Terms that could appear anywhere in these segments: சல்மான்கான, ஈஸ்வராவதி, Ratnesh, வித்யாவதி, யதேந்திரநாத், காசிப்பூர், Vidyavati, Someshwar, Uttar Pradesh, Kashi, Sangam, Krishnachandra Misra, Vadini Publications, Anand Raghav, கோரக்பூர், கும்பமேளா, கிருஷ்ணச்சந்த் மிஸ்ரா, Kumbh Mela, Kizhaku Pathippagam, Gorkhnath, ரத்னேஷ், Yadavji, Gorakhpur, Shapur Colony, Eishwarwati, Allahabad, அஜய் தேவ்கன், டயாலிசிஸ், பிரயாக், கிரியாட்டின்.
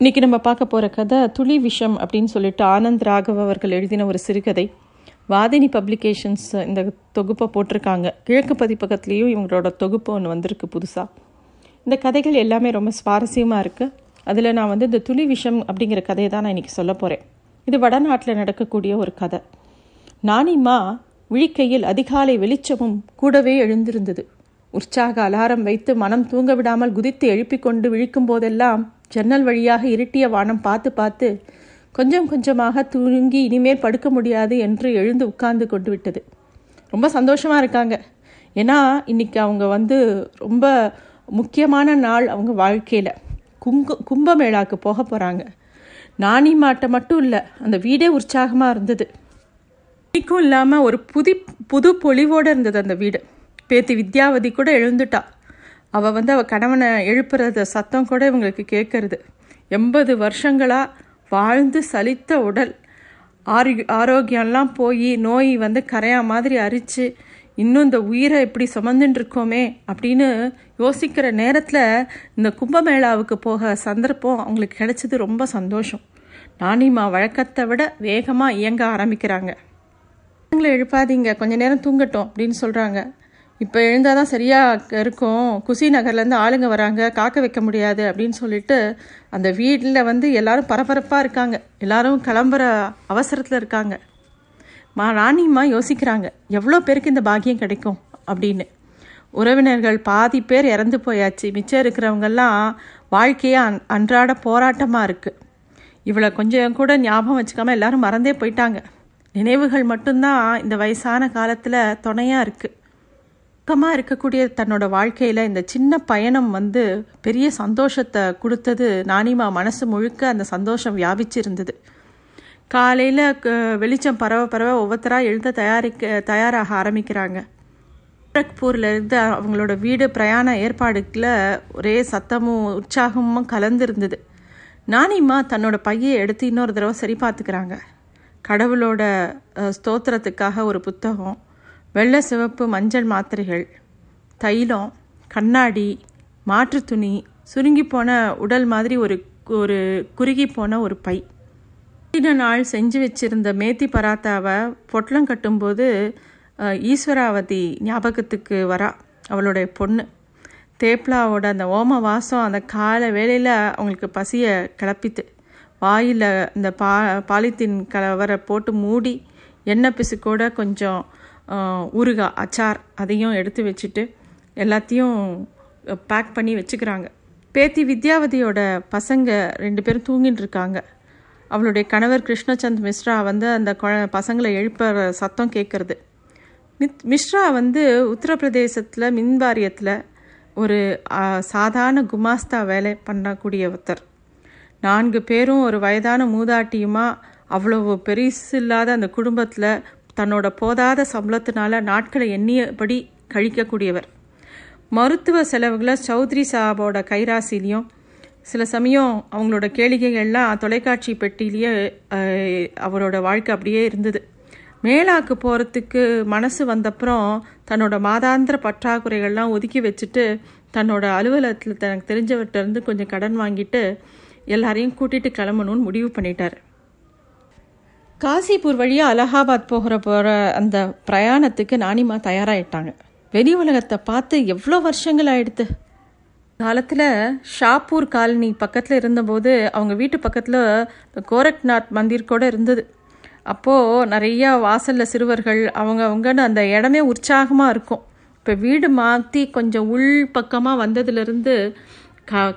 இன்றைக்கி நம்ம பார்க்க போகிற கதை துளி விஷம் அப்படின்னு சொல்லிட்டு ஆனந்த் ராகவ் அவர்கள் எழுதின ஒரு சிறுகதை. வாதினி பப்ளிகேஷன்ஸ் இந்த தொகுப்பை போட்டிருக்காங்க. கிழக்கு பதிப்பகத்துலேயும் இவங்களோட தொகுப்பு ஒன்று வந்திருக்கு புதுசாக. இந்த கதைகள் எல்லாமே ரொம்ப சுவாரஸ்யமாக இருக்குது. அதில் நான் இந்த துளி விஷம் அப்படிங்கிற கதையை தான் நான் இன்றைக்கி சொல்ல போகிறேன். இது வடநாட்டில் நடக்கக்கூடிய ஒரு கதை. நானிமா விழிக்கையில் அதிகாலை வெளிச்சமும் கூடவே எழுந்திருந்தது. உற்சாக அலாரம் வைத்து மனம் தூங்க விடாமல் குதித்து எழுப்பிக்கொண்டு விழிக்கும் போதெல்லாம் ஜன்னல் வழியாக இருட்டிய வானம் பார்த்து பார்த்து கொஞ்சம் கொஞ்சமாக தூங்கி இனிமேல் படுக்க முடியாது என்று எழுந்து உட்கார்ந்து கொண்டு விட்டது. ரொம்ப சந்தோஷமாக இருக்காங்க. ஏன்னா இன்றைக்கி அவங்க ரொம்ப முக்கியமான நாள் அவங்க வாழ்க்கையில். கும்பமேளாவுக்கு போக போகிறாங்க. நாணி மாட்டை மட்டும் இல்லை, அந்த வீடே உற்சாகமாக இருந்தது. இன்னைக்கும் இல்லாமல் ஒரு புது பொலிவோடு இருந்தது அந்த வீடு. பேத்தி வித்யாவதி கூட எழுந்துட்டா. அவள் அவள் கணவனை எழுப்புறத சத்தம் கூட இவங்களுக்கு கேட்கறது. 80 வருஷங்களாக வாழ்ந்து சலித்த உடல் ஆரோக்கியம்லாம் போய் நோய் கரையா மாதிரி அரித்து இன்னும் இந்த உயிரை இப்படி சுமந்துட்டுருக்கோமே அப்படின்னு யோசிக்கிற நேரத்தில் இந்த கும்பமேளாவுக்கு போக சந்தர்ப்பம் அவங்களுக்கு கிடைச்சது. ரொம்ப சந்தோஷம். நானிமா வழக்கத்தை விட வேகமாக இயங்க ஆரம்பிக்கிறாங்க. அவங்கள எழுப்பாதீங்க, கொஞ்சம் நேரம் தூங்கட்டும் அப்படின்னு சொல்கிறாங்க. இப்போ எழுந்தால் தான் சரியாக இருக்கும், குசி நகர்லேருந்து ஆளுங்க வராங்க, காக்க வைக்க முடியாது அப்படின்னு சொல்லிட்டு அந்த வீட்டில் எல்லாரும் பரபரப்பாக இருக்காங்க. எல்லாரும் கிளம்புற அவசரத்தில் இருக்காங்க. ராணிம்மா யோசிக்கிறாங்க, எவ்வளோ பேருக்கு இந்த பாக்கியம் கிடைக்கும் அப்படின்னு. உறவினர்கள் பாதி பேர் இறந்து போயாச்சு, மிச்சம் இருக்கிறவங்கெல்லாம் வாழ்க்கையே அன்றாட போராட்டமாக இருக்குது. இவ்வளோ கொஞ்சம் கூட ஞாபகம் வச்சுக்காமல் எல்லாரும் மறந்தே போயிட்டாங்க. நினைவுகள் மட்டும்தான் இந்த வயசான காலத்தில் துணையாக இருக்குது. சுகமாக இருக்கக்கூடிய தன்னோட வாழ்க்கையில் இந்த சின்ன பயணம் பெரிய சந்தோஷத்தை கொடுத்தது. நானிமா மனசு முழுக்க அந்த சந்தோஷம் வியாபிச்சிருந்தது. காலையில் வெளிச்சம் பரவ பரவ ஒவ்வொருத்தராக எழுத தயாராக ஆரம்பிக்கிறாங்க. கோரக்பூர்லேருந்து அவங்களோட வீடு பிரயாண ஏற்பாடுகளில் ஒரே சத்தமும் உற்சாகமும் கலந்துருந்தது. நானிமா தன்னோட பையை எடுத்து இன்னொரு தடவை சரி பார்த்துக்கிறாங்க. கடவுளோட ஸ்தோத்திரத்துக்காக ஒரு புத்தகம், வெள்ளை சிவப்பு மஞ்சள் மாத்திரைகள், தைலம், கண்ணாடி, மாற்று துணி, சுருங்கி போன உடல் மாதிரி ஒரு குறுகி போன ஒரு பை. இத்தனை நாள் செஞ்சு வச்சுருந்த மேத்தி பராத்தாவை பொட்டலம் கட்டும்போது ஈஸ்வராவதி ஞாபகத்துக்கு வரா. அவளுடைய பொண்ணு தேப்லாவோட அந்த ஓம வாசம் அந்த காலை வேளையில் அவங்களுக்கு பசியை கிளப்பித்து. வாயில் அந்த பாலித்தீன் கலவரை போட்டு மூடி எண்ணெய் பிசுக்கூட கொஞ்சம் ஊறுகாய் அச்சார் அதையும் எடுத்து வச்சுட்டு எல்லாத்தையும் பேக் பண்ணி வச்சுக்கிறாங்க. பேத்தி வித்யாவதியோட பசங்க 2 பேரும் தூங்கிட்டு இருக்காங்க. அவளுடைய கணவர் கிருஷ்ணச்சந்த் மிஸ்ரா அந்த பசங்களை எழுப்புற சத்தம் கேட்குறது. மிஸ்ரா உத்தரப்பிரதேசத்தில் மின்வாரியத்தில் ஒரு சாதாரண குமாஸ்தா வேலை பண்ணக்கூடிய ஒருத்தர். 4 பேரும் ஒரு வயதான மூதாட்டியுமா அவ்வளவு பெருசு இல்லாத அந்த குடும்பத்தில் தன்னோட போதாத சம்பளத்தினால நாட்களை எண்ணியபடி கழிக்கக்கூடியவர். மருத்துவ செலவுகளை சௌத்ரி சாபோட கைராசிலையும், சில சமயம் அவங்களோட கேளிகைகள்லாம் தொலைக்காட்சி பெட்டிலேயே அவரோட வாழ்க்கை அப்படியே இருந்தது. மேலாக்கு போகிறதுக்கு மனசு வந்தப்புறம் தன்னோட மாதாந்திர பற்றாக்குறைகள்லாம் ஒதுக்கி வச்சுட்டு தன்னோட அலுவலகத்தில் தனக்கு தெரிஞ்சவர்கிட்டருந்து கொஞ்சம் கடன் வாங்கிட்டு எல்லாரையும் கூட்டிகிட்டு கிளம்பணும்னு முடிவு பண்ணிட்டார். காசிப்பூர் வழியாக அலகாபாத் போகிற அந்த பிரயாணத்துக்கு நானிமா தயாராகிட்டாங்க. வெளி உலகத்தை பார்த்து எவ்வளோ வருஷங்கள் ஆயிடுத்து. காலத்தில் ஷாப்பூர் காலனி பக்கத்தில் இருந்தபோது அவங்க வீட்டு பக்கத்தில் கோரக்நாத் மந்திர் கூட இருந்தது. அப்போது நிறையா வாசலில் சிறுவர்கள் அவங்கன்னு அந்த இடமே உற்சாகமாக இருக்கும். இப்போ வீடு மாற்றி கொஞ்சம் உள் பக்கமாக வந்ததுலேருந்து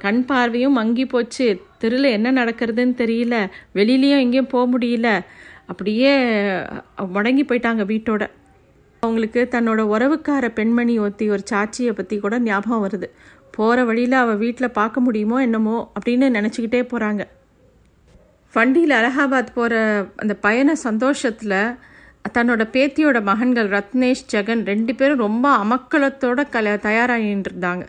கண் பார்வையும் மங்கி போச்சு. தெருவில் என்ன நடக்கிறதுன்னு தெரியல, வெளியிலையும் எங்கேயும் போக முடியல, அப்படியே முடங்கி போயிட்டாங்க வீட்டோட. அவங்களுக்கு தன்னோட உறவுக்கார பெண்மணி ஒத்தி ஒரு சாட்சியை பற்றி கூட ஞாபகம் வருது. போகிற வழியில் அவள் வீட்டில் பார்க்க முடியுமோ என்னமோ அப்படின்னு நினச்சிக்கிட்டே போகிறாங்க. வண்டியில் அலகாபாத் போகிற அந்த பயண சந்தோஷத்தில் தன்னோட பேத்தியோட மகன்கள் ரத்னேஷ், ஜகன் 2 பேரும் ரொம்ப அமக்கலத்தோட தயாராகிட்டு இருந்தாங்க.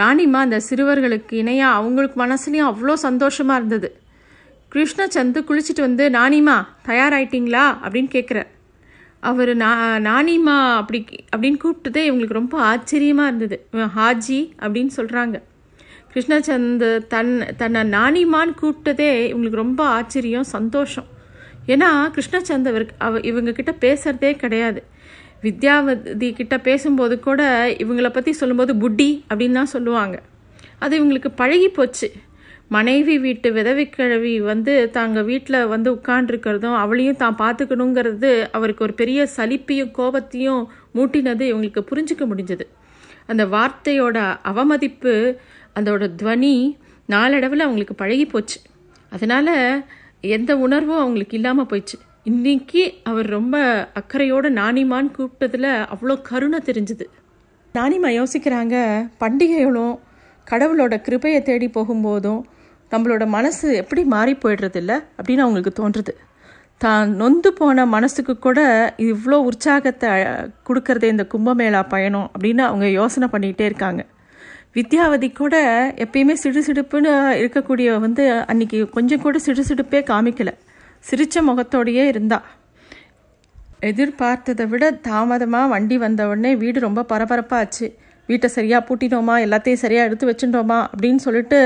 ராணிமா அந்த சிறுவர்களுக்கு இணையாக அவங்களுக்கு மனசுலேயும் அவ்வளோ சந்தோஷமாக இருந்தது. கிருஷ்ணச்சந்து குளிச்சுட்டு நானிமா தயாராகிட்டிங்களா அப்படின்னு கேட்குறார். அவர் நானிமா அப்படின்னு கூப்பிட்டதே இவங்களுக்கு ரொம்ப ஆச்சரியமாக இருந்தது. ஹாஜி அப்படின்னு சொல்கிறாங்க. கிருஷ்ணச்சந்த் தன்னை நானிமான்னு கூப்பிட்டதே இவங்களுக்கு ரொம்ப ஆச்சரியம், சந்தோஷம். ஏன்னா கிருஷ்ணச்சந்த் இவங்க கிட்ட பேசுறதே கிடையாது. வித்யாவதி கிட்ட பேசும்போது கூட இவங்களை பற்றி சொல்லும்போது புட்டி அப்படின்னு தான் சொல்லுவாங்க. அது இவங்களுக்கு பழகி போச்சு. மனைவி வீட்டு விதவிக்கிழவி வந்து தாங்க வீட்டில் வந்து உட்காண்டிருக்கிறதும் அவளையும் தான் பார்த்துக்கணுங்கிறது அவருக்கு ஒரு பெரிய சலிப்பையும் கோபத்தையும் மூட்டினது இவங்களுக்கு புரிஞ்சிக்க முடிஞ்சது. அந்த வார்த்தையோட அவமதிப்பு, அதோட துவனி நாளடைவில் அவங்களுக்கு பழகி போச்சு. அதனால் எந்த உணர்வும் அவங்களுக்கு இல்லாமல் போயிடுச்சு. இன்றைக்கி அவர் ரொம்ப அக்கறையோடு நானிமான்னு கூப்பிட்டதில் அவ்வளோ கருணை தெரிஞ்சுது. நானிமா யோசிக்கிறாங்க, பண்டிகைகளும் கடவுளோட கிருபையை தேடி போகும்போதும் நம்மளோட மனசு எப்படி மாறி போய்டுறதில்ல அப்படின்னு அவங்களுக்கு தோன்றுது. தான் நொந்து போன மனசுக்கு கூட இவ்வளோ உற்சாகத்தை கொடுக்கறதே இந்த கும்பமேளா பயணம் அப்படின்னு அவங்க யோசனை பண்ணிகிட்டே இருக்காங்க. வித்யாவதி கூட எப்பயுமே சிடுசிடுப்புன்னு இருக்கக்கூடிய வந்து அன்றைக்கி கொஞ்சம் கூட சிடுசிடுப்பே காமிக்கலை. சிரித்த முகத்தோடையே இருந்தா. எதிர்பார்த்ததை விட தாமதமாக வண்டி வந்த உடனே வீடு ரொம்ப பரபரப்பாச்சு. வீட்டை சரியாக பூட்டினோமா, எல்லாத்தையும் சரியாக எடுத்து வச்சுட்டோமா அப்படின்னு சொல்லிட்டு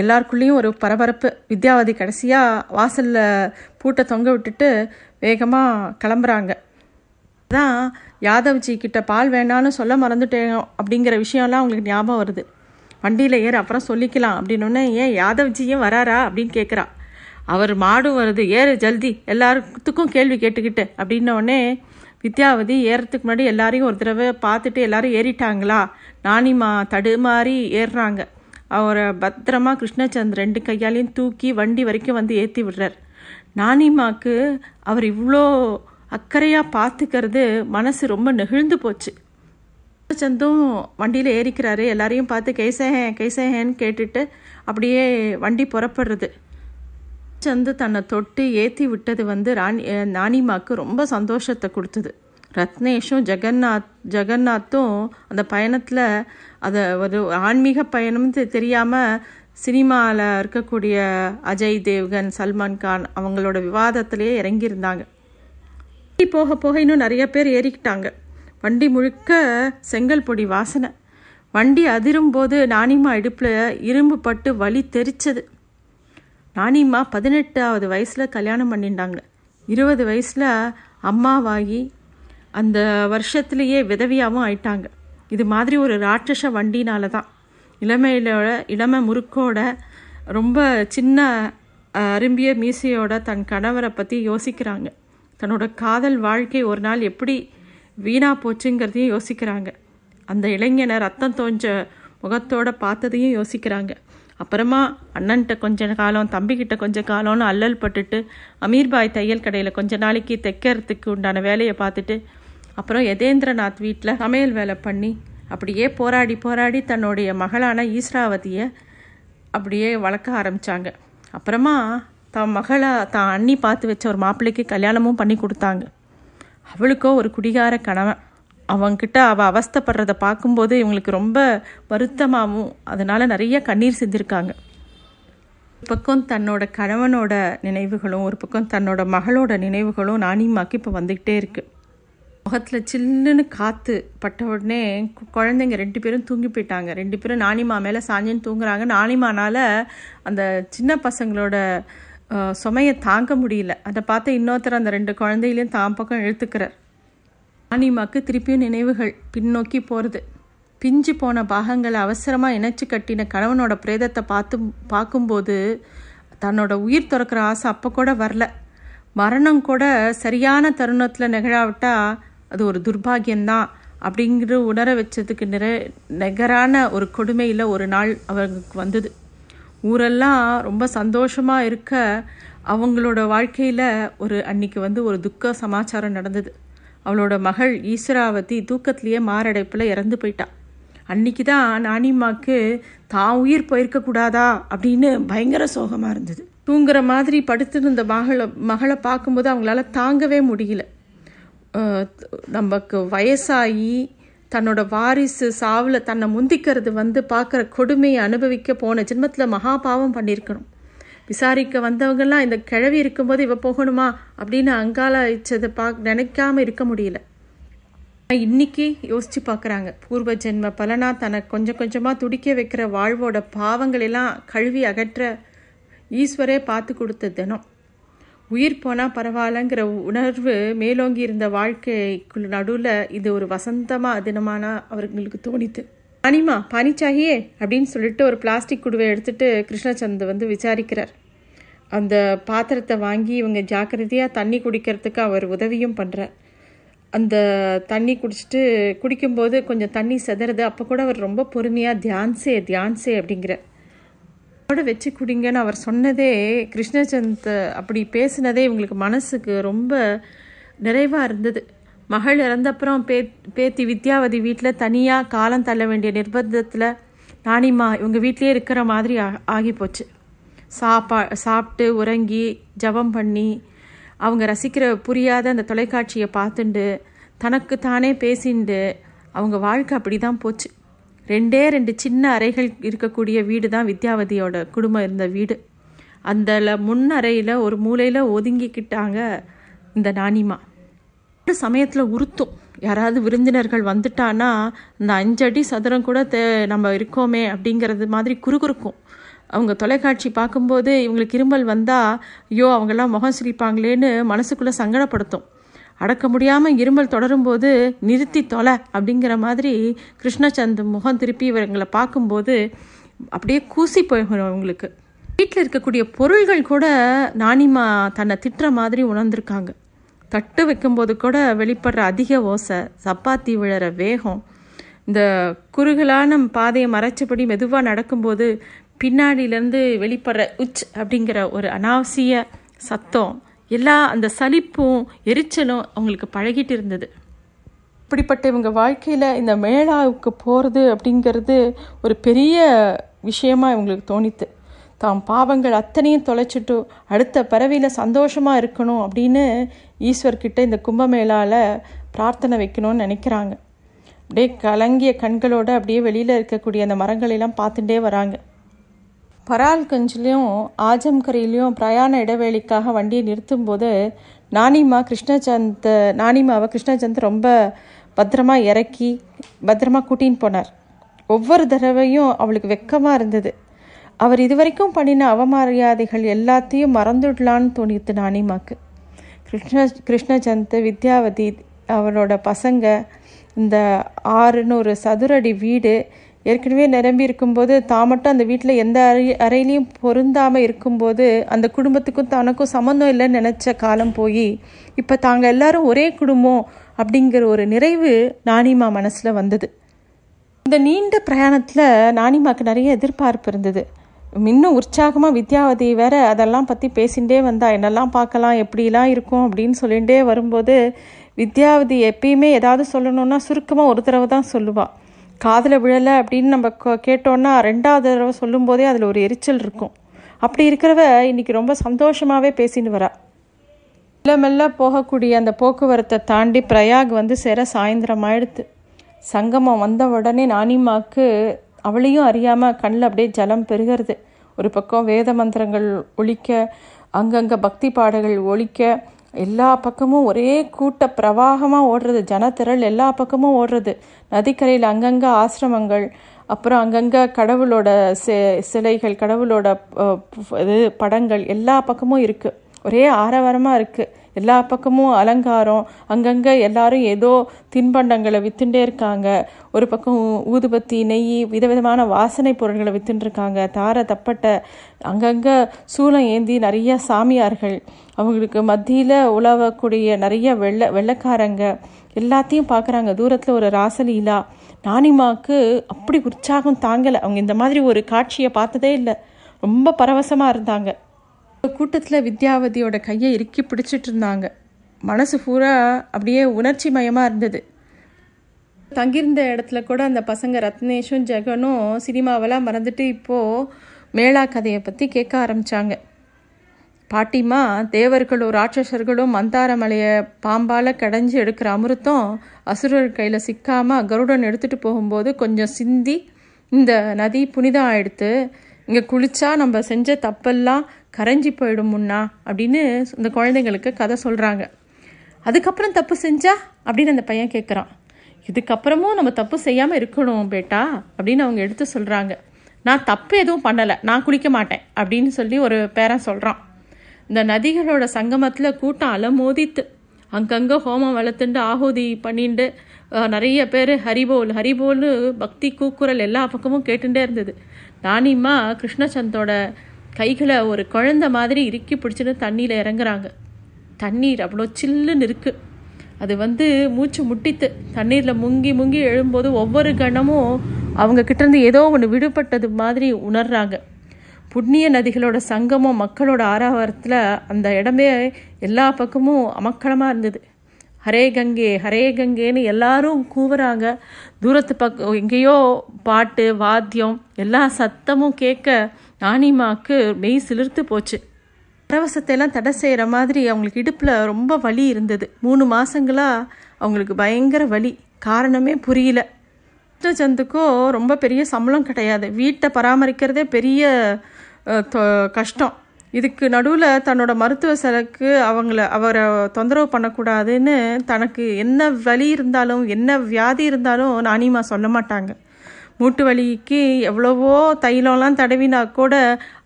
எல்லாருக்குள்ளேயும் ஒரு பரபரப்பு. வித்யாவதி கடைசியாக வாசலில் பூட்டை தொங்க விட்டுட்டு வேகமாக கிளம்புறாங்க. அதான் யாதவ்ஜி கிட்ட பால் வேணான்னு சொல்ல மறந்துட்டேன் அப்படிங்கிற விஷயம்லாம் அவங்களுக்கு ஞாபகம் வருது. வண்டியில் ஏற அப்புறம் சொல்லிக்கலாம் அப்படின்னோடனே ஏன் யாதவ்ஜியும் வராரா அப்படின்னு கேட்குறா. அவர் மாடும் வருது, ஏறு ஜல்தி, எல்லாத்துக்கும் கேள்வி கேட்டுக்கிட்டு அப்படின்னோடனே வித்யாவதி ஏறத்துக்கு முன்னாடி எல்லாரையும் ஒரு தடவை பார்த்துட்டு எல்லாரும் ஏறிட்டாங்களா. நானிமா தடுமாறி ஏறுறாங்க. அவரை பத்திரமா கிருஷ்ணச்சந்த் ரெண்டு கையாலையும் தூக்கி வண்டி வரைக்கும் வந்து ஏற்றி விடுறார். நானிமாக்கு அவர் இவ்வளோ அக்கறையாக பார்த்துக்கிறது மனசு ரொம்ப நெகிழ்ந்து போச்சு. கிருஷ்ணச்சந்தும் வண்டியில் ஏறிக்கிறாரு. எல்லாரையும் பார்த்து கைசேகேன் கைசேகேன்னு கேட்டுட்டு அப்படியே வண்டி புறப்படுறது. சந்து தன்னை தொட்டு ஏற்றி விட்டது வந்து நானிமாக்கு ரொம்ப சந்தோஷத்தை கொடுத்தது. ரத்னேஷும் ஜெகநாத்தும் அந்த பயணத்தில் அதை ஒரு ஆன்மீக பயணம்னு தெரியாமல் சினிமாவில் இருக்கக்கூடிய அஜய் தேவ்கன், சல்மான்கான் அவங்களோட விவாதத்திலேயே இறங்கியிருந்தாங்க. வண்டி போக போக இன்னும் நிறைய பேர் ஏறிக்கிட்டாங்க. வண்டி முழுக்க செங்கல் பொடி வாசனை. வண்டி அதிரும்போது நானிமா இடுப்பில் இரும்பு பட்டு வலி தெரிச்சது. நானிம்மா 18வது வயசில் கல்யாணம் பண்ணிட்டாங்க. 20 வயசில் அம்மாவாகி அந்த வருஷத்துலேயே விதவியாகவும் ஆயிட்டாங்க. இது மாதிரி ஒரு ராட்சச வண்டினால தான் இளமை முறுக்கோட ரொம்ப சின்ன அரும்பிய மீசையோட தன் கணவரை பற்றி யோசிக்கிறாங்க. தன்னோட காதல் வாழ்க்கை ஒரு நாள் எப்படி வீணாக போச்சுங்கிறதையும் யோசிக்கிறாங்க. அந்த இளைஞனை ரத்தம் தோஞ்ச முகத்தோடு பார்த்ததையும் யோசிக்கிறாங்க. அப்புறமா அண்ணன்கிட்ட கொஞ்ச காலம், தம்பிக்கிட்ட கொஞ்சம் காலம்னு அல்லல் பட்டுட்டு அமீர்பாய் தையல் கடையில் கொஞ்ச நாளைக்கு தைக்கிறதுக்கு உண்டான வேலையை பார்த்துட்டு அப்புறம் யதேந்திரநாத் வீட்டில் சமையல் வேலை பண்ணி அப்படியே போராடி போராடி தன்னுடைய மகளான ஈஸ்வராவதியை அப்படியே வளர்க்க ஆரம்பித்தாங்க. அப்புறமா தன் மகளை தான் அண்ணி பார்த்து வச்ச ஒரு மாப்பிள்ளைக்கு கல்யாணமும் பண்ணி கொடுத்தாங்க. அவளுக்கோ ஒரு குடிகார கணவன். அவங்கிட்ட அவள் அவஸ்தப்படுறதை பார்க்கும்போது இவங்களுக்கு ரொம்ப வருத்தமாகவும் அதனால் நிறைய கண்ணீர் செஞ்சுருக்காங்க. ஒரு பக்கம் தன்னோட கணவனோட நினைவுகளும் ஒரு பக்கம் தன்னோட மகளோட நினைவுகளும் நானிமாக்கு இப்போ வந்துக்கிட்டே இருக்குது. முகத்தில் சில்லுன்னு காற்று பட்ட உடனே குழந்தைங்க 2 பேரும் தூங்கி போயிட்டாங்க. 2 பேரும் நானிமா மேலே சாஞ்சின்னு தூங்குறாங்க. நானிமானால் அந்த சின்ன பசங்களோட சுமையை தாங்க முடியல. அதை பார்த்து இன்னொருத்தர் அந்த 2 குழந்தைகளையும் தான் பக்கம் இழுத்துக்கிறார். நானிமாக்கு திருப்பியும் நினைவுகள் பின்னோக்கி போகிறது. பிஞ்சு போன பாகங்களை அவசரமாக இணைச்சி கட்டின கணவனோட பிரேதத்தை பார்க்கும்போது தன்னோட உயிர் துறக்கிற ஆசை அப்போ கூட வரல. மரணம் கூட சரியான தருணத்தில் நிகழாவிட்டால் அது ஒரு துர்பாகியம்தான் அப்படிங்கிற உணர வச்சதுக்கு நிகரான ஒரு கொடுமையில் ஒரு நாள் அவங்களுக்கு வந்தது. ஊரெல்லாம் ரொம்ப சந்தோஷமாக இருக்க அவங்களோட வாழ்க்கையில் அன்னைக்கு ஒரு துக்க சமாச்சாரம் நடந்தது. அவளோட மகள் ஈஸ்வராவதி தூக்கத்திலேயே மாரடைப்பில் இறந்து போயிட்டா. அன்னைக்கு தான் நானிமாக்கு தான் உயிர் போயிருக்கக்கூடாதா அப்படின்னு பயங்கர சோகமாக இருந்தது. தூங்குற மாதிரி படுத்திருந்த மகளை பார்க்கும்போது அவங்களால தாங்கவே முடியல. நமக்கு வயசாகி தன்னோட வாரிசு சாவில் தன்னை முந்திக்கிறது பார்க்குற கொடுமையை அனுபவிக்க போன ஜென்மத்தில் மகாபாவம் பண்ணியிருக்கணும். விசாரிக்க வந்தவங்கெல்லாம் இந்த கிழவி இருக்கும்போது இவ போகணுமா அப்படின்னு அங்கால இச்சதை நினைக்காம இருக்க முடியல. இன்னைக்கு யோசிச்சு பார்க்குறாங்க. பூர்வ ஜென்ம பலனா தனக்கு கொஞ்சம் கொஞ்சமாக துடிக்க வைக்கிற வாழ்வோட பாவங்களெல்லாம் கழுவி அகற்ற ஈஸ்வரே பார்த்து கொடுத்த தினம். உயிர் போனால் பரவாயில்லங்கிற உணர்வு மேலோங்கி இருந்த வாழ்க்கைக்குள்ள நடுவில் இது ஒரு வசந்தமாக தினமான அவர்களுக்கு தோணித்து. அனிமா பானிச்சாகியே அப்படின்னு சொல்லிட்டு ஒரு பிளாஸ்டிக் குடுவை எடுத்துட்டு கிருஷ்ணச்சந்த் வந்து விசாரிக்கிறார். அந்த பாத்திரத்தை வாங்கி இவங்க ஜாக்கிரதையாக தண்ணி குடிக்கிறதுக்கு அவர் உதவியும் பண்ணுறார். அந்த தண்ணி குடிச்சிட்டு குடிக்கும்போது கொஞ்சம் தண்ணி செதறது. அப்போ கூட அவர் ரொம்ப பொறுமையாக தியான்சே அப்படிங்கிற கூட வச்சு குடிங்கன்னு அவர் சொன்னதே, கிருஷ்ணச்சந்த் அப்படி பேசினதே இவங்களுக்கு மனசுக்கு ரொம்ப நிறைவாக இருந்தது. மகள் இறந்தப்புறம் பேத்தி வித்யாவதி வீட்டில் தனியாக காலம் தள்ள வேண்டிய நிர்பந்தத்தில் நானிமா இவங்க வீட்டிலே இருக்கிற மாதிரி ஆகி போச்சு. சாப்பிட்டு உறங்கி ஜபம் பண்ணி அவங்க ரசிக்கிற புரியாத அந்த தொலைக்காட்சியை பார்த்துண்டு தனக்கு தானே பேசிண்டு அவங்க வாழ்க்கை அப்படி தான் போச்சு. 2 சின்ன அறைகள் இருக்கக்கூடிய வீடு தான் வித்யாவதியோட குடும்பம் இருந்த வீடு. அந்த முன் அறையில் ஒரு மூலையில் ஒதுங்கிக்கிட்டாங்க இந்த நானிமா. ஒரு சமயத்தில் உறுத்தும், யாராவது விருந்தினர்கள் வந்துட்டான்னா இந்த 5 அடி சதுரம் கூட நம்ம இருக்கோமே அப்படிங்கிறது மாதிரி குறுகுறுக்கும். அவங்க தொலைக்காட்சி பார்க்கும்போது இவங்களுக்கு இருமல் வந்தால் ஐயோ அவங்கெல்லாம் முகம் சிரிப்பாங்களேன்னு மனசுக்குள்ளே சங்கடப்படுத்தும். அடக்க முடியாமல் இருமல் தொடரும்போது நிறுத்தி தொலை அப்படிங்கிற மாதிரி கிருஷ்ணச்சந்த் முகம் திருப்பி இவங்களை பார்க்கும்போது அப்படியே கூசி போயிடும். அவங்களுக்கு வீட்டில் இருக்கக்கூடிய பொருள்கள் கூட நானிமா தன்னை திட்டுற மாதிரி உணர்ந்திருக்காங்க. தட்டு வைக்கும்போது கூட வெளிப்படுற அதிக ஓசை, சப்பாத்தி விழற வேகம், இந்த குறுகலான பாதையை மறைச்சபடி மெதுவாக நடக்கும்போது பின்னாடியிலேருந்து வெளிப்படுற உச் அப்படிங்கிற ஒரு அனாவசிய சத்தம், எல்லா அந்த சலிப்பும் எரிச்சலும் அவங்களுக்கு பழகிட்டு இருந்தது. இப்படிப்பட்ட இவங்க வாழ்க்கையில் இந்த மேளாவுக்கு போகிறது அப்படிங்கிறது ஒரு பெரிய விஷயமா இவங்களுக்கு தோணித்து. தாம் பாவங்கள் அத்தனையும் தொலைச்சிட்டு அடுத்த பறவையில் சந்தோஷமாக இருக்கணும் அப்படின்னு ஈஸ்வர்கிட்ட இந்த கும்பமேளாவில் பிரார்த்தனை வைக்கணும்னு நினைக்கிறாங்க. அப்படியே கலங்கிய கண்களோடு அப்படியே வெளியில் இருக்கக்கூடிய அந்த மரங்களெல்லாம் பார்த்துட்டே வராங்க. பரால்கஞ்சிலையும் ஆஜம்கரையிலையும் பிரயாண இடைவேளைக்காக வண்டியை நிறுத்தும்போது நானிமாவை கிருஷ்ணச்சந்த் ரொம்ப பத்திரமாக கூட்டின்னு போனார். ஒவ்வொரு தடவையும் அவளுக்கு வெக்கமாக இருந்தது. அவர் இதுவரைக்கும் பண்ணின அவமரியாதைகள் எல்லாத்தையும் மறந்துடலான்னு தோணித்து நானிமாக்கு. கிருஷ்ணச்சந்த், வித்யாவதி, அவளோட பசங்க, இந்த 600 சதுரடி வீடு ஏற்கனவே நிரம்பி இருக்கும்போது தான் மட்டும் அந்த வீட்டில் எந்த அறையிலையும் பொருந்தாமல் இருக்கும்போது அந்த குடும்பத்துக்கும் தனக்கும் சம்மந்தம் இல்லைன்னு நினச்ச காலம் போய் இப்போ தாங்கள் எல்லாரும் ஒரே குடும்பம் அப்படிங்கிற ஒரு நிறைவு நானிமா மனசில் வந்தது. இந்த நீண்ட பிரயாணத்தில் நானிமாவுக்கு நிறைய எதிர்பார்ப்பு இருந்தது. இன்னும் உற்சாகமாக வித்யாவதி வேற அதெல்லாம் பற்றி பேசிகிட்டே வந்தா, என்னெல்லாம் பார்க்கலாம், எப்படிலாம் இருக்கும் அப்படின்னு சொல்லிகிட்டே வரும்போது வித்யாவதி எப்பயுமே ஏதாவது சொல்லணுன்னா சுருக்கமாக ஒரு தடவை தான் சொல்லுவாள். காதில் விழலை அப்படின்னு நம்ம கேட்டோன்னா 2வது தடவை சொல்லும் போதே அதில் ஒரு எரிச்சல் இருக்கும். அப்படி இருக்கிறவ இன்றைக்கி ரொம்ப சந்தோஷமாகவே பேசின்னு வரா. மெல்ல மெல்ல போகக்கூடிய அந்த போக்குவரத்தை தாண்டி பிரயாக் வந்து சேர சாயந்தரம் ஆயிடுத்து. சங்கமம் வந்த உடனே நானிமாவுக்கு அவளையும் அறியாமல் கண்ணில் அப்படியே ஜலம் பெருகிறது. ஒரு பக்கம் வேத மந்திரங்கள் ஒலிக்க, அங்கங்கே பக்தி பாடல்கள் ஒலிக்க, எல்லா பக்கமும் ஒரே கூட்ட பிரவாகமாக ஓடுறது, ஜனத்திரள் எல்லா பக்கமும் ஓடுறது. நதிக்கரையில் அங்கங்கே ஆசிரமங்கள், அப்புறம் அங்கங்கே கடவுளோட சிலைகள், கடவுளோட இது படங்கள் எல்லா பக்கமும் இருக்குது. ஒரே ஆரவாரமாக இருக்குது. எல்லா பக்கமும் அலங்காரம், அங்கங்கே எல்லாரும் ஏதோ தின்பண்டங்களை வித்துட்டே இருக்காங்க. ஒரு பக்கம் ஊதுபத்தி, நெய், விதவிதமான வாசனை பொருட்களை வித்துட்டுருக்காங்க. தார தப்பட்டை, அங்கங்கே சூளம் ஏந்தி நிறைய சாமியார்கள், அவங்களுக்கு மத்தியில் உலவக்கூடிய நிறைய வெள்ளக்காரங்க எல்லாத்தையும் பார்க்குறாங்க. தூரத்தில் ஒரு ராசலீலா. நானிமாவுக்கு அப்படி உற்சாகம் தாங்கலை. அவங்க இந்த மாதிரி ஒரு காட்சியை பார்த்ததே இல்லை. ரொம்ப பரவசமாக இருந்தாங்க. கூட்டத்தில் வித்யாவதியோட கையை இறுக்கி பிடிச்சிட்டு இருந்தாங்க. மனசு பூரா அப்படியே உணர்ச்சி மயமாக இருந்தது. தங்கியிருந்த இடத்துல கூட அந்த பசங்க ரத்னேஷும் ஜெகனும் சினிமாவெல்லாம் மறந்துட்டு இப்போது மேளா கதையை பற்றி கேட்க ஆரம்பித்தாங்க. பாட்டிமா, தேவர்களும் ராட்சசர்களும் மந்தார மலையை பாம்பால் கடைஞ்சி எடுக்கிற அமிர்தம் அசுரர் கையில் சிக்காமல் கருடன் எடுத்துகிட்டு போகும்போது கொஞ்சம் சிந்தி இந்த நதி புனிதம் ஆயிடுத்து. இங்கே குளிச்சா நம்ம செஞ்ச தப்பெல்லாம் கரைஞ்சி போயிடும் முன்னா அப்படின்னு இந்த குழந்தைங்களுக்கு கதை சொல்கிறாங்க. அதுக்கப்புறம் தப்பு செஞ்சா அப்படின்னு அந்த பையன் கேட்குறான். இதுக்கப்புறமும் நம்ம தப்பு செய்யாமல் இருக்கணும் பேட்டா அப்படின்னு அவங்க எடுத்து சொல்கிறாங்க. நான் தப்பு எதுவும் பண்ணலை, நான் குளிக்க மாட்டேன் அப்படின்னு சொல்லி ஒரு பேரன் சொல்கிறான். இந்த நதிகளோட சங்கமத்தில் கூட்டம் அலமோதித்து அங்கங்கே ஹோமம் வளர்த்துண்டு ஆகுதி பண்ணிண்டு நிறைய பேர் ஹரிபோல் ஹரிபோல்னு பக்தி கூக்குரல் எல்லா பக்கமும் கேட்டுகிட்டே இருந்தது. நானிம்மா கிருஷ்ணச்சந்தோட கைகளை ஒரு குழந்தை மாதிரி இறுக்கி பிடிச்சின்னு தண்ணியில் இறங்குறாங்க. தண்ணீர் அவ்வளோ சில்லுன்னு இருக்குது. அது வந்து மூச்சு முட்டித்து தண்ணீரில் முங்கி முங்கி எழும்போது ஒவ்வொரு கணமும் அவங்க கிட்டேருந்து ஏதோ ஒன்று விடுபட்டது மாதிரி உணர்றாங்க. புண்ணிய நதிகளோட சங்கமும் மக்களோட ஆரவாரத்தில் அந்த இடமே எல்லா பக்கமும் அமக்களமாக இருந்தது. ஹரே கங்கே ஹரே கங்கேன்னு எல்லாரும் கூவுறாங்க. தூரத்து பக்கம் எங்கேயோ பாட்டு வாத்தியம் எல்லா சத்தமும் கேட்க நானிமாவுக்கு மெய் சிலிர்த்து போச்சு. பரவசத்தையெல்லாம் தடை செய்கிற மாதிரி அவங்களுக்கு இடுப்பில் ரொம்ப வலி இருந்தது. 3 மாதங்களாக அவங்களுக்கு பயங்கர வலி, காரணமே புரியல. கிருஷ்ணச்சந்துக்கோ ரொம்ப பெரிய சம்பளம் கிடையாது, வீட்டை பராமரிக்கிறதே பெரிய கஷ்டம். இதுக்கு நடுவில் தன்னோட மருத்துவ செலவுக்கு அவரை தொந்தரவு பண்ணக்கூடாதுன்னு தனக்கு என்ன வலி இருந்தாலும் என்ன வியாதி இருந்தாலும் நானிமா சொல்ல மாட்டாங்க. மூட்டு வலிக்கு எவ்வளவோ தைலம்லாம் தடவினா கூட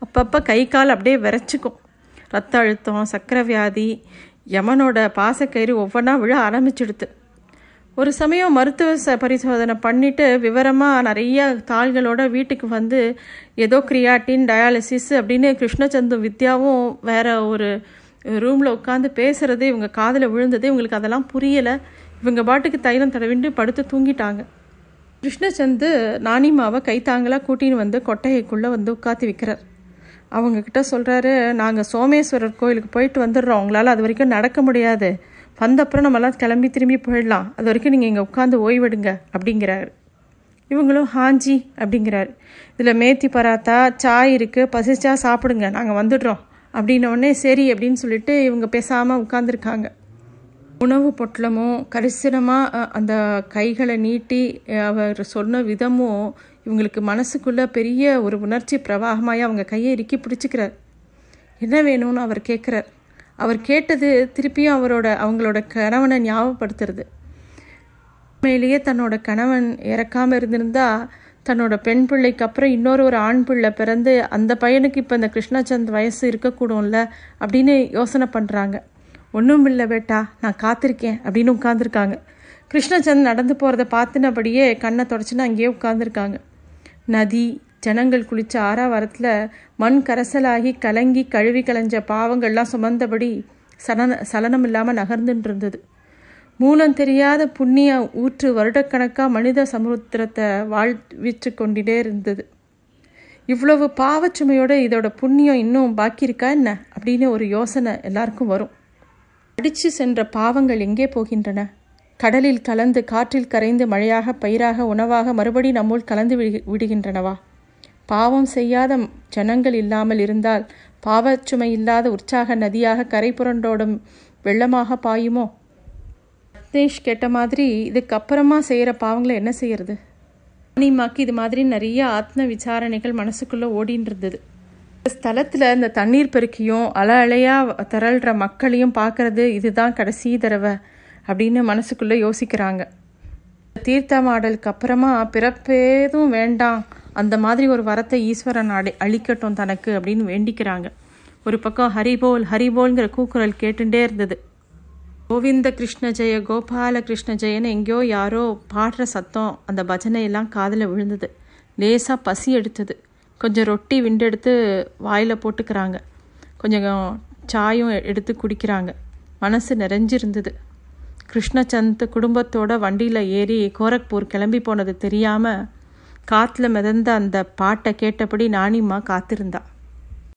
அப்பப்போ கை கால் அப்படியே விரைச்சிக்கும். ரத்த அழுத்தம், சக்கரை வியாதி, யமனோட பாசக்கயிறு ஒவ்வொன்றா விழ ஆரம்பிச்சிடுது. ஒரு சமயம் மருத்துவ பரிசோதனை பண்ணிவிட்டு விவரமாக நிறைய தாள்களோட வீட்டுக்கு வந்து ஏதோ கிரியாட்டின் டயாலிசிஸ் அப்படின்னு கிருஷ்ணச்சந்தும் வித்யாவும் வேறு ஒரு ரூமில் உட்காந்து பேசுகிறது இவங்க காதில் விழுந்தது. இவங்களுக்கு அதெல்லாம் புரியலை. இவங்க பாட்டுக்கு தைலம் தடவிண்டு படுத்து தூங்கிட்டாங்க. கிருஷ்ணச்சந்து நானிமாவை கைத்தாங்களாக கூட்டின்னு வந்து கொட்டையைக்குள்ளே வந்து உட்காந்து விற்கிறார். அவங்கக்கிட்ட சொல்கிறாரு, நாங்கள் சோமேஸ்வரர் கோயிலுக்கு போயிட்டு வந்துடுறோம், அவங்களால அது வரைக்கும் நடக்க முடியாது, வந்தப்புறம் நம்மளாம் கிளம்பி திரும்பி போயிடலாம், அது வரைக்கும் நீங்கள் இங்கே உட்காந்து ஓய்வெடுங்க அப்படிங்கிறாரு. இவங்களும் ஹாஞ்சி அப்படிங்கிறாரு. இதில் மேத்தி பராத்தா சாய் இருக்குது, பசிச்சா சாப்பிடுங்க, நாங்கள் வந்துடுறோம் அப்படின்னோடனே சரி அப்படின்னு சொல்லிட்டு இவங்க பேசாமல் உட்காந்துருக்காங்க. உணவு பொட்டலமும் கரிசனமாக அந்த கைகளை நீட்டி அவர் சொன்ன விதமும் இவங்களுக்கு மனசுக்குள்ளே பெரிய ஒரு உணர்ச்சி பிரவாகமாக அவங்க கையை இறுக்கி பிடிச்சிக்கிறார். என்ன வேணும்னு அவர் கேட்குறார். அவர் கேட்டது திருப்பியும் அவங்களோட கணவனை ஞாபகப்படுத்துறது. உண்மையிலேயே தன்னோட கணவன் இறக்காமல் இருந்திருந்தா தன்னோட பெண் பிள்ளைக்கு அப்புறம் இன்னொரு ஆண் பிள்ளை பிறந்து அந்த பையனுக்கு இப்போ இந்த கிருஷ்ணச்சந்த் வயசு இருக்கக்கூடும்ல அப்படின்னு யோசனை பண்ணுறாங்க. ஒன்றும் இல்லை பேட்டா, நான் காத்திருக்கேன் அப்படின்னு உட்காந்துருக்காங்க. கிருஷ்ணச்சந்த் நடந்து போகிறத பார்த்துனபடியே கண்ணை தொடச்சின்னு அங்கேயே உட்காந்துருக்காங்க. நதி ஜனங்கள் குளிச்ச ஆறாவாரத்தில் மண் கரசலாகி கலங்கி கழுவி கலைஞ்ச பாவங்கள்லாம் சுமந்தபடி சலனம் இல்லாமல் நகர்ந்துட்டு இருந்தது. மூலம் தெரியாத புண்ணிய ஊற்று வருடக்கணக்காக மனித சமுத்திரத்தை வாழ்விச்சு கொண்டிட்டே இருந்தது. இவ்வளவு பாவச்சுமையோடு இதோட புண்ணியம் இன்னும் பாக்கி இருக்கா என்ன அப்படின்னு ஒரு யோசனை எல்லாருக்கும் வரும். அடித்து சென்ற பாவங்கள் எங்கே போகின்றன? கடலில் கலந்து காற்றில் கரைந்து மழையாக பயிராக உணவாக மறுபடி நம்முள் கலந்து விடுகின்றனவா? பாவம் செய்யாத ஜனங்கள் இல்லாமல் இருந்தால் பாவச்சுமை இல்லாத உற்சாக நதியாக கரை புரண்டோடும் வெள்ளமாக பாயுமோ? ரத்னேஷ் கேட்ட மாதிரி இதுக்கப்புறமா செய்கிற பாவங்களை என்ன செய்யறது? அனிமாக்கு இது மாதிரி நிறைய ஆத்ம விசாரணைகள் மனசுக்குள்ளே ஓடின்னு இருந்தது. ஸ்தலத்தில் இந்த தண்ணீர் பெருக்கியும் அலை அலையாக திரள்ற மக்களையும் பார்க்கறது இதுதான் கடைசி தடவை அப்படின்னு மனசுக்குள்ளே யோசிக்கிறாங்க. தீர்த்தமாடலுக்கு அப்புறமா பிறப்பேதும் வேண்டாம், அந்த மாதிரி ஒரு வரத்தை ஈஸ்வரன் அளிக்கட்டும் தனக்கு அப்படின்னு வேண்டிக்கிறாங்க. ஒரு பக்கம் ஹரிபோல் ஹரிபோல்ங்கிற கூக்குரல் கேட்டுகிட்டே இருந்தது. கோவிந்த கிருஷ்ண ஜெய கோபால கிருஷ்ண ஜெயன்னு எங்கேயோ யாரோ பாடுற சத்தம் அந்த பஜனையெல்லாம் காதில் விழுந்தது. லேசாக பசி எடுத்தது. கொஞ்சம் ரொட்டி விண்டெடுத்து வாயில் போட்டுக்கிறாங்க. கொஞ்சம் சாயும் எடுத்து குடிக்கிறாங்க. மனசு நிறைஞ்சிருந்தது. கிருஷ்ணச்சந்த் குடும்பத்தோட வண்டியில் ஏறி கோரக்பூர் கிளம்பி போனது தெரியாமல் காற்றுல மிதந்த அந்த பாட்டை கேட்டபடி நானிம்மா காத்திருந்தா.